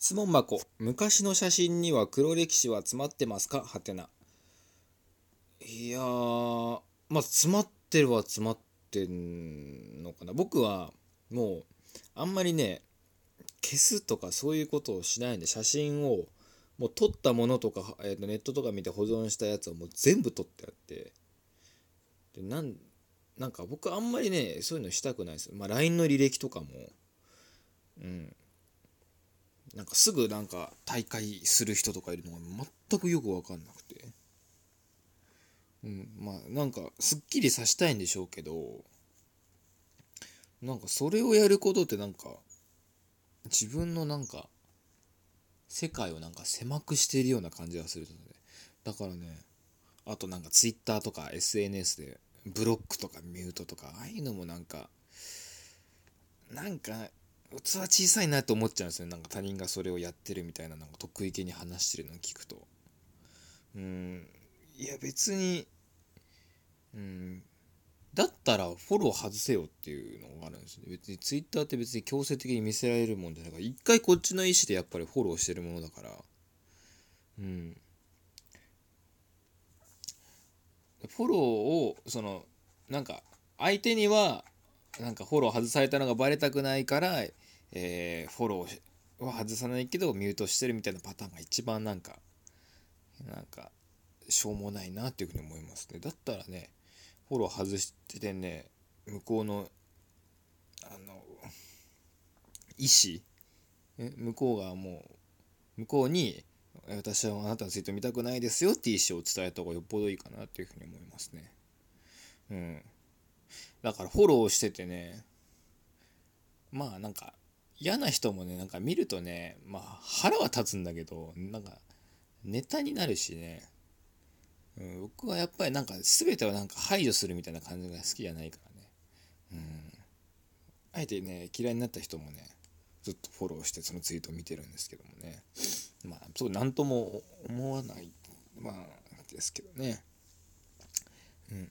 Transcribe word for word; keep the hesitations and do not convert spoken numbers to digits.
質問箱、昔の写真には黒歴史は詰まってますか？はてな。いやー、まあ詰まってるは詰まってんのかな。僕はもうあんまりね、消すとかそういうことをしないんで、写真をもう撮ったものとか、えー、とネットとか見て保存したやつをもう全部撮ってあって、でなんなんか僕あんまりね、そういうのしたくないです。まあ ライン の履歴とかも、うん。なんかすぐなんか大会する人とかいるのが全くよく分かんなくて、うん、まあなんかすっきりさせたいんでしょうけど、なんかそれをやることってなんか自分のなんか世界をなんか狭くしているような感じがするので、だからね、あとなんかツイッターとか エスエヌエス でブロックとかミュートとかああいうのもなんかなんか器小さいなと思っちゃうんですよ。なんか他人がそれをやってるみたいな、なんか得意気に話してるのを聞くと、うーん、いや別に、うーん、だったらフォロー外せよっていうのがあるんですよ。別にツイッターって別に強制的に見せられるもんじゃないから、一回こっちの意思でやっぱりフォローしてるものだから、うん、フォローをそのなんか相手にはなんかフォロー外されたのがバレたくないから。えー、フォローは外さないけどミュートしてるみたいなパターンが一番なんかなんかしょうもないなっていうふうに思いますね。だったらね、フォロー外しててね、向こうのあの意思、え向こうがもう向こうに私はあなたのツイート見たくないですよっていう意思を伝えた方がよっぽどいいかなっていうふうに思いますね。うん。だからフォローしててね、まあなんか嫌な人もね、なんか見るとね、まあ腹は立つんだけど、なんかネタになるしね、うん、僕はやっぱりなんか全てをなんか排除するみたいな感じが好きじゃないからね、うん、あえてね、嫌いになった人もね、ずっとフォローしてそのツイートを見てるんですけどもね、まあそうなんとも思わない、まあですけどね、うん。